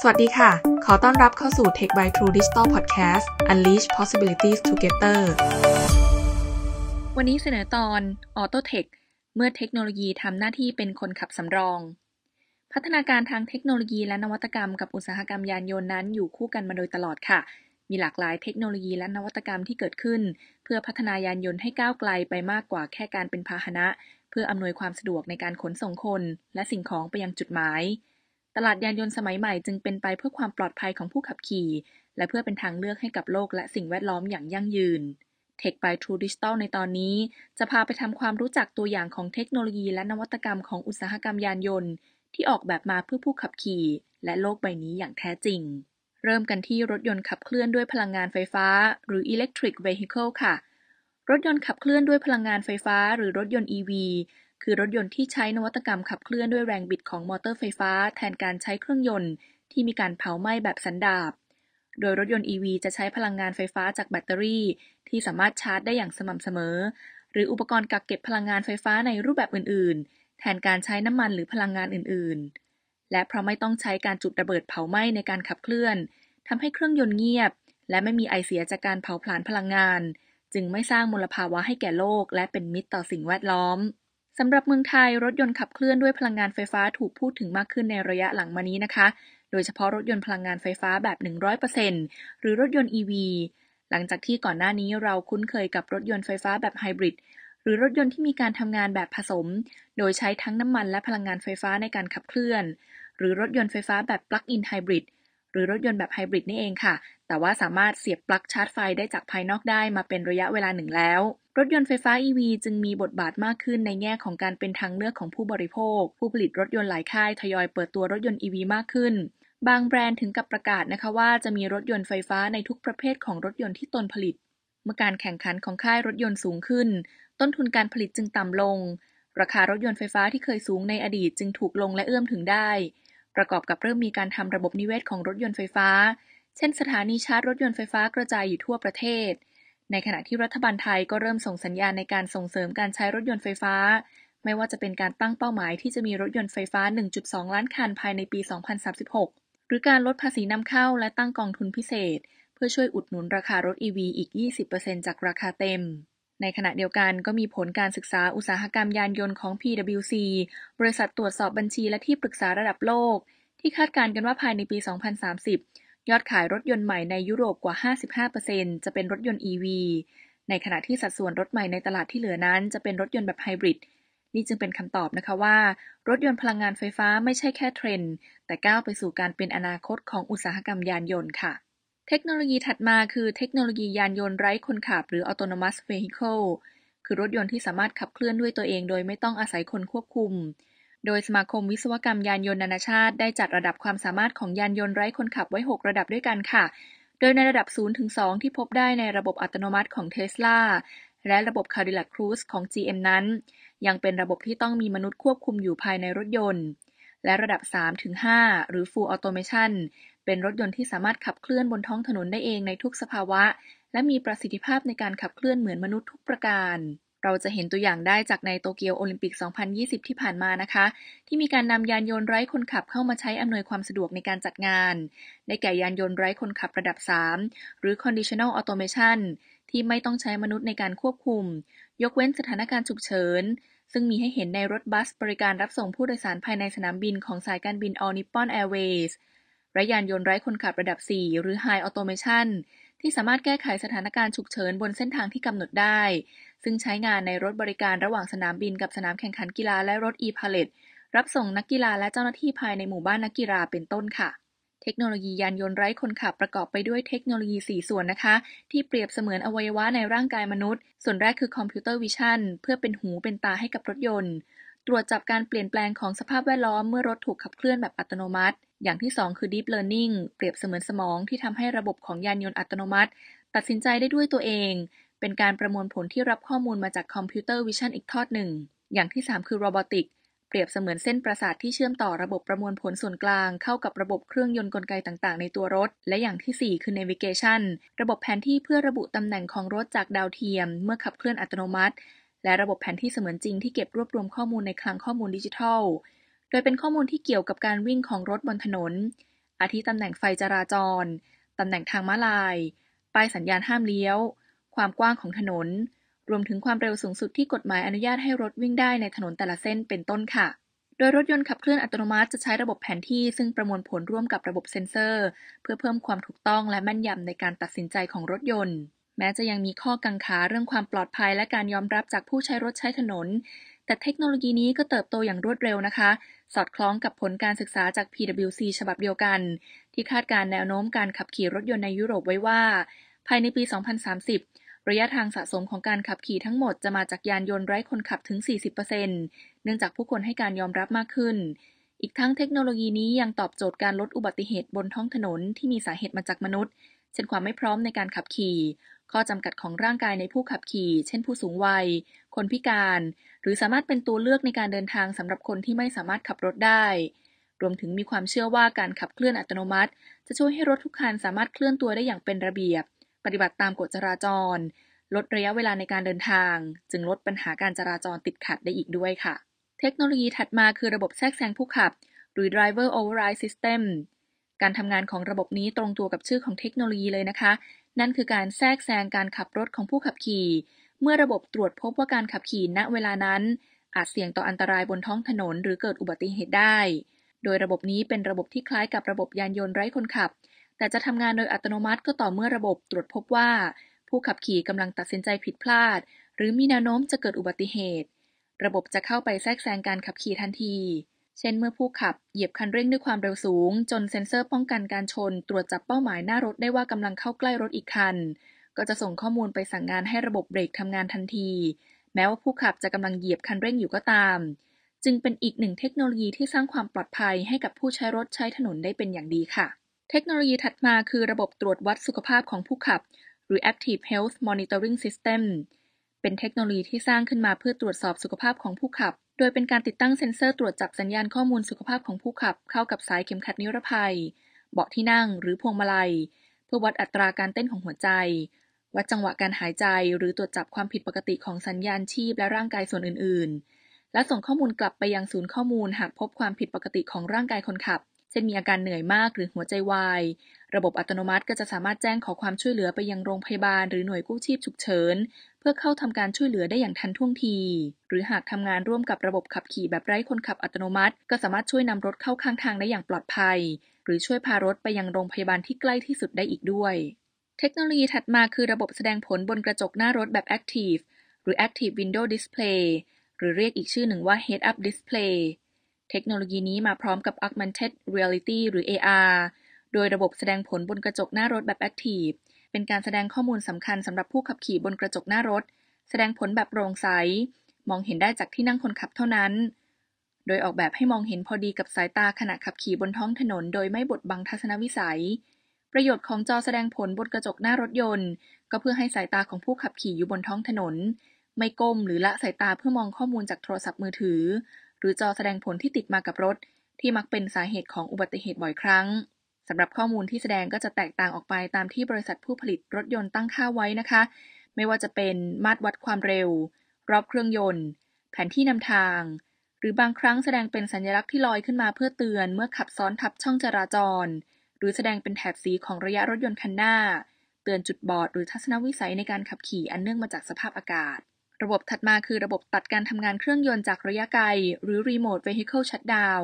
สวัสดีค่ะขอต้อนรับเข้าสู่ Tech by True Digital Podcast Unleash Possibilities Together วันนี้เสนอตอน Auto Tech เมื่อเทคโนโลยีทำหน้าที่เป็นคนขับสำรองพัฒนาการทางเทคโนโลยีและนวัตกรรมกับอุตสาหกรรมยานยนต์นั้นอยู่คู่กันมาโดยตลอดค่ะมีหลากหลายเทคโนโลยีและนวัตกรรมที่เกิดขึ้นเพื่อพัฒนายานยนต์ให้ก้าวไกลไปมากกว่าแค่การเป็นพาหนะเพื่ออำนวยความสะดวกในการขนส่งคนและสิ่งของไปยังจุดหมายตลาดยานยนต์สมัยใหม่จึงเป็นไปเพื่อความปลอดภัยของผู้ขับขี่และเพื่อเป็นทางเลือกให้กับโลกและสิ่งแวดล้อมอย่างยั่งยืน Tech by True Digital ในตอนนี้จะพาไปทำความรู้จักตัวอย่างของเทคโนโลยีและนวัตกรรมของอุตสาหกรรมยานยนต์ที่ออกแบบมาเพื่อผู้ขับขี่และโลกใบนี้อย่างแท้จริงเริ่มกันที่รถยนต์ขับเคลื่อนด้วยพลังงานไฟฟ้าหรือ Electric Vehicle ค่ะรถยนต์ขับเคลื่อนด้วยพลังงานไฟฟ้าหรือรถยนต์ EV คือรถยนต์ที่ใช้นวัตกรรมขับเคลื่อนด้วยแรงบิดของมอเตอร์ไฟฟ้าแทนการใช้เครื่องยนต์ที่มีการเผาไหม้แบบสันดาปโดยรถยนต์ EV จะใช้พลังงานไฟฟ้าจากแบตเตอรี่ที่สามารถชาร์จได้อย่างสม่ำเสมอหรืออุปกรณ์กักเก็บพลังงานไฟฟ้าในรูปแบบอื่นๆแทนการใช้น้ำมันหรือพลังงานอื่นๆและเพราะไม่ต้องใช้การจุดระเบิดเผาไหม้ในการขับเคลื่อนทำให้เครื่องยนต์เงียบและไม่มีไอเสียจากการเผาผลาญพลังงานจึงไม่สร้างมลภาวะให้แก่โลกและเป็นมิตรต่อสิ่งแวดล้อมสำหรับเมืองไทยรถยนต์ขับเคลื่อนด้วยพลังงานไฟฟ้าถูกพูดถึงมากขึ้นในระยะหลังมานี้นะคะโดยเฉพาะรถยนต์พลังงานไฟฟ้าแบบ 100% หรือรถยนต์ EV หลังจากที่ก่อนหน้านี้เราคุ้นเคยกับรถยนต์ไฟฟ้าแบบไฮบริดหรือรถยนต์ที่มีการทำงานแบบผสมโดยใช้ทั้งน้ำมันและพลังงานไฟฟ้าในการขับเคลื่อนหรือรถยนต์ไฟฟ้าแบบ Plug-in Hybrid หรือรถยนต์แบบไฮบริดนี่เองค่ะแต่ว่าสามารถเสียบปลั๊กชาร์จไฟได้จากภายนอกได้มาเป็นระยะเวลาหนึ่งแล้วรถยนต์ไฟฟ้า EV จึงมีบทบาทมากขึ้นในแง่ของการเป็นทางเลือกของผู้บริโภคผู้ผลิตรถยนต์หลายค่ายทยอยเปิดตัวรถยนต์ EV มากขึ้นบางแบรนด์ถึงกับประกาศนะคะว่าจะมีรถยนต์ไฟฟ้าในทุกประเภทของรถยนต์ที่ตนผลิตเมื่อการแข่งขันของค่ายรถยนต์สูงขึ้นต้นทุนการผลิตจึงต่ำลงราคารถยนต์ไฟฟ้าที่เคยสูงในอดีตจึงถูกลงและเอื้อมถึงได้ประกอบกับเริ่มมีการทำระบบนิเวศของรถยนต์ไฟฟ้าเช่นสถานีชาร์จรถยนต์ไฟฟ้ากระจายอยู่ทั่วประเทศในขณะที่รัฐบาลไทยก็เริ่มส่งสัญญาณในการส่งเสริมการใช้รถยนต์ไฟฟ้าไม่ว่าจะเป็นการตั้งเป้าหมายที่จะมีรถยนต์ไฟฟ้า 1.2 ล้านคันภายในปี 2036หรือการลดภาษีนำเข้าและตั้งกองทุนพิเศษเพื่อช่วยอุดหนุนราคารถ EV อีก 20% จากราคาเต็มในขณะเดียวกันก็มีผลการศึกษาอุตสาหกรรมยานยนต์ของ PwC บริษัทตรวจสอบบัญชีและที่ปรึกษาระดับโลกที่คาดการณ์กันว่าภายในปี 2030 ยอดขายรถยนต์ใหม่ในยุโรปกว่า 55% จะเป็นรถยนต์ EV ในขณะที่สัดส่วนรถใหม่ในตลาดที่เหลือนั้นจะเป็นรถยนต์แบบไฮบริดนี่จึงเป็นคำตอบนะคะว่ารถยนต์พลังงานไฟฟ้าไม่ใช่แค่เทรนด์แต่ก้าวไปสู่การเป็นอนาคตของอุตสาหกรรมยานยนต์ค่ะเทคโนโลยีถัดมาคือเทคโนโลยียานยนต์ไร้คนขับหรือ Autonomous Vehicle คือรถยนต์ที่สามารถขับเคลื่อนด้วยตัวเองโดยไม่ต้องอาศัยคนควบคุมโดยสมาคมวิศวกรรมยานยนต์นานาชาติได้จัดระดับความสามารถของยานยนต์ไร้คนขับไว้6 ระดับด้วยกันค่ะโดยในระดับ0ถึง2ที่พบได้ในระบบอัตโนมัติของ Tesla และระบบ Cadillac Cruise ของ GM นั้นยังเป็นระบบที่ต้องมีมนุษย์ควบคุมอยู่ภายในรถยนต์และระดับ3ถึง5หรือ Full Automationเป็นรถยนต์ที่สามารถขับเคลื่อนบนท้องถนนได้เองในทุกสภาวะและมีประสิทธิภาพในการขับเคลื่อนเหมือนมนุษย์ทุกประการเราจะเห็นตัวอย่างได้จากในโตเกียวโอลิมปิก 2020 ที่ผ่านมานะคะที่มีการนำยานยนต์ไร้คนขับเข้ามาใช้อำนวยความสะดวกในการจัดงานได้แก่ยานยนต์ไร้คนขับระดับ3หรือ Conditional Automation ที่ไม่ต้องใช้มนุษย์ในการควบคุมยกเว้นสถานการณ์ฉุกเฉินซึ่งมีให้เห็นในรถบัสบริการรับส่งผู้โดยสารภายในสนามบินของสายการบิน All Nippon Airwaysและยานยนต์ไร้คนขับระดับ4หรือ High Automation ที่สามารถแก้ไขสถานการณ์ฉุกเฉินบนเส้นทางที่กำหนดได้ซึ่งใช้งานในรถบริการระหว่างสนามบินกับสนามแข่งขันกีฬาและรถ E-pallet รับส่งนักกีฬาและเจ้าหน้าที่ภายในหมู่บ้านนักกีฬาเป็นต้นค่ะเทคโนโลยียานยนต์ไร้คนขับประกอบไปด้วยเทคโนโลยี 4 ส่วนนะคะที่เปรียบเสมือนอวัยวะในร่างกายมนุษย์ส่วนแรกคือ Computer Vision เพื่อเป็นหูเป็นตาให้กับรถยนต์ตรวจจับการเปลี่ยนแปลงของสภาพแวดล้อมเมื่อรถถูกขับเคลื่อนแบบอัตโนมัติอย่างที่2คือ Deep Learning เปรียบเสมือนสมองที่ทำให้ระบบของยานยนต์อัตโนมัติตัดสินใจได้ด้วยตัวเองเป็นการประมวลผลที่รับข้อมูลมาจาก Computer Vision อีกทอดหนึ่งอย่างที่3คือ Robotic เปรียบเสมือนเส้นประสาทที่เชื่อมต่อระบบประมวลผลส่วนกลางเข้ากับระบบเครื่องยนต์กลไกต่างๆในตัวรถและอย่างที่4คือ Navigation ระบบแผนที่เพื่อระบุตำแหน่งของรถจากดาวเทียมเมื่อขับเคลื่อนอัตโนมัติและระบบแผนที่เสมือนจริงที่เก็บรวบรวมข้อมูลในคลังข้อมูลดิจิทัลโด ยเป็นข้อมูลที่เกี่ยวกับการวิ่งของรถบนถนนอาทิตำแหน่งไฟจราจรตำแหน่งทางม้าลายป้ายสัญญาณห้ามเลี้ยวความกว้างของถนนรวมถึงความเร็วสูงสุดที่กฎหมายอนุญาตให้รถวิ่งได้ในถนนแต่ละเส้นเป็นต้นค่ะโดยรถยนต์ขับเคลื่อนอัตโนมัติจะใช้ระบบแผนที่ซึ่งประมวลผลร่วมกับระบบเซ็นเซอร์เพื่อเพิ่มความถูกต้องและแม่นยำในการตัดสินใจของรถยนต์แม้จะยังมีข้อกังขาเรื่องความปลอดภัยและการยอมรับจากผู้ใช้รถใช้ถนนแต่เทคโนโลยีนี้ก็เติบโตอย่างรวดเร็วนะคะสอดคล้องกับผลการศึกษาจาก PwC ฉบับเดียวกันที่คาดการณ์แนวโน้มการขับขี่รถยนต์ในยุโรปไว้ว่าภายในปี 2030 ระยะทางสะสมของการขับขี่ทั้งหมดจะมาจากยานยนต์ไร้คนขับถึง 40% เนื่องจากผู้คนให้การยอมรับมากขึ้นอีกทั้งเทคโนโลยีนี้ยังตอบโจทย์การลดอุบัติเหตุบนท้องถนนที่มีสาเหตุมาจากมนุษย์เช่นความไม่พร้อมในการขับขี่ข้อจำกัดของร่างกายในผู้ขับขี่เช่นผู้สูงวัยคนพิการหรือสามารถเป็นตัวเลือกในการเดินทางสำหรับคนที่ไม่สามารถขับรถได้รวมถึงมีความเชื่อว่าการขับเคลื่อนอัตโนมัติจะช่วยให้รถทุกคันสามารถเคลื่อนตัวได้อย่างเป็นระเบียบปฏิบัติตามกฎจราจรลดระยะเวลาในการเดินทางจึงลดปัญหาการจราจรติดขัดได้อีกด้วยค่ะเทคโนโลยีถัดมาคือระบบแทรกแซงผู้ขับหรือ Driver Override System การทำงานของระบบนี้ตรงตัวกับชื่อของเทคโนโลยีเลยนะคะนั่นคือการแทรกแซงการขับรถของผู้ขับขี่เมื่อระบบตรวจพบว่าการขับขี่ณเวลานั้นอาจเสี่ยงต่ออันตรายบนท้องถนนหรือเกิดอุบัติเหตุได้โดยระบบนี้เป็นระบบที่คล้ายกับระบบยานยนต์ไร้คนขับแต่จะทำงานโดยอัตโนมัติก็ต่อเมื่อระบบตรวจพบว่าผู้ขับขี่กำลังตัดสินใจผิดพลาดหรือมีแนวโน้มจะเกิดอุบัติเหตุระบบจะเข้าไปแทรกแซงการขับขี่ทันทีเช่นเมื่อผู้ขับเหยียบคันเร่งด้วยความเร็วสูงจนเซ็นเซอร์ป้องกันการชนตรวจจับเป้าหมายหน้ารถได้ว่ากำลังเข้าใกล้รถอีกคันก็จะส่งข้อมูลไปสั่งงานให้ระบบเบรกทำงานทันทีแม้ว่าผู้ขับจะกำลังเหยียบคันเร่งอยู่ก็ตามจึงเป็นอีกหนึ่งเทคโนโลยีที่สร้างความปลอดภัยให้กับผู้ใช้รถใช้ถนนได้เป็นอย่างดีค่ะเทคโนโลยีถัดมาคือระบบตรวจวัดสุขภาพของผู้ขับหรือ Active Health Monitoring System เป็นเทคโนโลยีที่สร้างขึ้นมาเพื่อตรวจสอบสุขภาพของผู้ขับโดยเป็นการติดตั้งเซ็นเซอร์ตรวจจับสัญญาณข้อมูลสุขภาพของผู้ขับเข้ากับสายเข็มขัดนิรภัยเบาะที่นั่งหรือพวงมาลัยเพื่อวัดอัตราการเต้นของหัวใจวัดจังหวะการหายใจหรือตรวจจับความผิดปกติของสัญญาณชีพและร่างกายส่วนอื่นๆและส่งข้อมูลกลับไปยังศูนย์ข้อมูลหากพบความผิดปกติของร่างกายคนขับเช่นมีอาการเหนื่อยมากหรือหัวใจวายระบบอัตโนมัติก็จะสามารถแจ้งขอความช่วยเหลือไปยังโรงพยาบาลหรือหน่วยกู้ชีพฉุกเฉินเพื่อเข้าทำการช่วยเหลือได้อย่างทันท่วงทีหรือหากทำงานร่วมกับระบบขับขี่แบบไร้คนขับอัตโนมัติก็สามารถช่วยนำรถเข้าข้างทางได้อย่างปลอดภัยหรือช่วยพารถไปยังโรงพยาบาลที่ใกล้ที่สุดได้อีกด้วยเทคโนโลยีถัดมาคือระบบแสดงผลบนกระจกหน้ารถแบบ Active หรือ Active Window Display หรือเรียกอีกชื่อหนึ่งว่า Head Up Displayเทคโนโลยีนี้มาพร้อมกับ Augmented Reality หรือ AR โดยระบบแสดงผลบนกระจกหน้ารถแบบ Active เป็นการแสดงข้อมูลสำคัญสำหรับผู้ขับขี่บนกระจกหน้ารถแสดงผลแบบโปร่งใสมองเห็นได้จากที่นั่งคนขับเท่านั้นโดยออกแบบให้มองเห็นพอดีกับสายตาขณะขับขี่บนท้องถนนโดยไม่บดบังทัศนวิสัยประโยชน์ของจอแสดงผลบนกระจกหน้ารถยนต์ก็เพื่อให้สายตาของผู้ขับขี่อยู่บนท้องถนนไม่ก้มหรือละสายตาเพื่อมองข้อมูลจากโทรศัพท์มือถือหรือจอแสดงผลที่ติดมากับรถที่มักเป็นสาเหตุของอุบัติเหตุบ่อยครั้งสำหรับข้อมูลที่แสดงก็จะแตกต่างออกไปตามที่บริษัทผู้ผลิตรถยนต์ตั้งค่าไว้นะคะไม่ว่าจะเป็นมาตรวัดความเร็วรอบเครื่องยนต์แผนที่นำทางหรือบางครั้งแสดงเป็นสัญลักษณ์ที่ลอยขึ้นมาเพื่อเตือนเมื่อขับซ้อนทับช่องจราจรหรือแสดงเป็นแถบสีของระยะรถยนต์คันหน้าเตือนจุดบอดหรือทัศนวิสัยในการขับขี่อันเนื่องมาจากสภาพอากาศระบบถัดมาคือระบบตัดการทำงานเครื่องยนต์จากระยะไกลหรือ Remote Vehicle Shutdown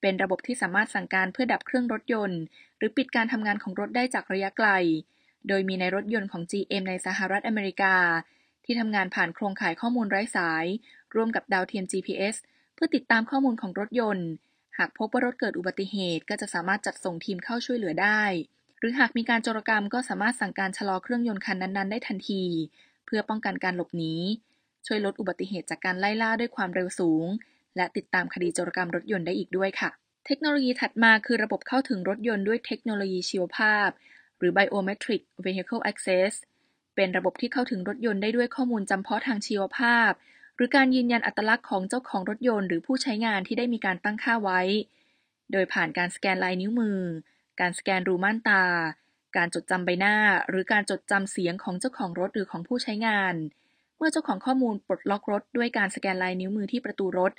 เป็นระบบที่สามารถสั่งการเพื่อดับเครื่องรถยนต์หรือปิดการทำงานของรถได้จากระยะไกลโดยมีในรถยนต์ของ GM ในสหรัฐอเมริกาที่ทำงานผ่านโครงข่ายข้อมูลไร้สายร่วมกับดาวเทียม GPS เพื่อติดตามข้อมูลของรถยนต์หากพบว่ารถเกิดอุบัติเหตุก็จะสามารถจัดส่งทีมเข้าช่วยเหลือได้หรือหากมีการโจรกรรมก็สามารถสั่งการชะลอเครื่องยนต์คันนั้นๆได้ทันทีเพื่อป้องกันการหลบหนีช่วยลดอุบัติเหตุจากการไล่ล่าด้วยความเร็วสูงและติดตามคดีโจรกรรมรถยนต์ได้อีกด้วยค่ะเทคโนโลยีถัดมาคือระบบเข้าถึงรถยนต์ด้วยเทคโนโลยีชีวภาพหรือ Biometric Vehicle Access เป็นระบบที่เข้าถึงรถยนต์ได้ด้วยข้อมูลจำเพาะทางชีวภาพหรือการยืนยันอัตลักษณ์ของเจ้าของรถยนต์หรือผู้ใช้งานที่ได้มีการตั้งค่าไว้โดยผ่านการสแกนลายนิ้วมือการสแกนรูม่านตาการจดจำใบหน้าหรือการจดจำเสียงของเจ้าของรถหรือของผู้ใช้งานเมื่อเจ้าของข้อมูลปลดล็อกรถด้วยการสแกนลายนิ้วมือที่ประตูรถ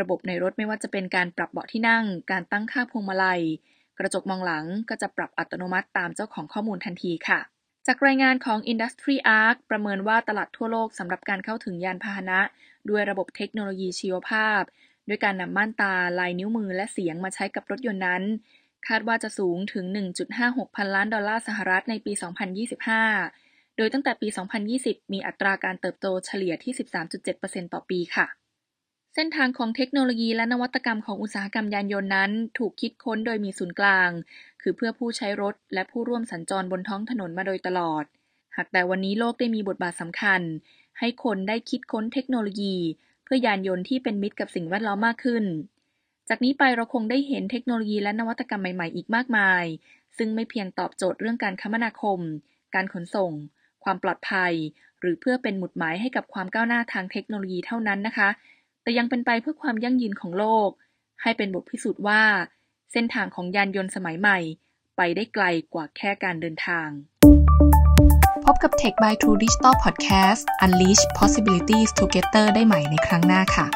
ระบบในรถไม่ว่าจะเป็นการปรับเบาะที่นั่งการตั้งค่าพวงมาลัยกระจกมองหลังก็จะปรับอัตโนมัติตามเจ้าของข้อมูลทันทีค่ะจากรายงานของ Industry Arc ประเมินว่าตลาดทั่วโลกสำหรับการเข้าถึงยานพาหนะด้วยระบบเทคโนโลยีชีวภาพด้วยการนำม่านตาลายนิ้วมือและเสียงมาใช้กับรถยนต์นั้นคาดว่าจะสูงถึง 1.56 พันล้านดอลลาร์สหรัฐในปี 2025 โดยตั้งแต่ปี 2020 มีอัตราการเติบโตเฉลี่ยที่ 13.7% ต่อปีค่ะเส้นทางของเทคโนโลยีและนวัตกรรมของอุตสาหกรรมยานยนต์นั้นถูกคิดค้นโดยมีศูนย์กลางคือเพื่อผู้ใช้รถและผู้ร่วมสัญจรบนท้องถนนมาโดยตลอดหากแต่วันนี้โลกได้มีบทบาทสำคัญให้คนได้คิดค้นเทคโนโลยีเพื่อยานยนต์ที่เป็นมิตรกับสิ่งแวดล้อมมากขึ้นจากนี้ไปเราคงได้เห็นเทคโนโลยีและนวัตกรรมใหม่ๆอีกมากมายซึ่งไม่เพียงตอบโจทย์เรื่องการคมนาคมการขนส่งความปลอดภัยหรือเพื่อเป็นหมุดหมายให้กับความก้าวหน้าทางเทคโนโลยีเท่านั้นนะคะแต่ยังเป็นไปเพื่อความยั่งยืนของโลกให้เป็นบทพิสูจน์ว่าเส้นทางของยานยนต์สมัยใหม่ไปได้ไกลกว่าแค่การเดินทางพบกับ Tech by True Digital Podcast Unleash Possibilities Together ได้ใหม่ในครั้งหน้าค่ะ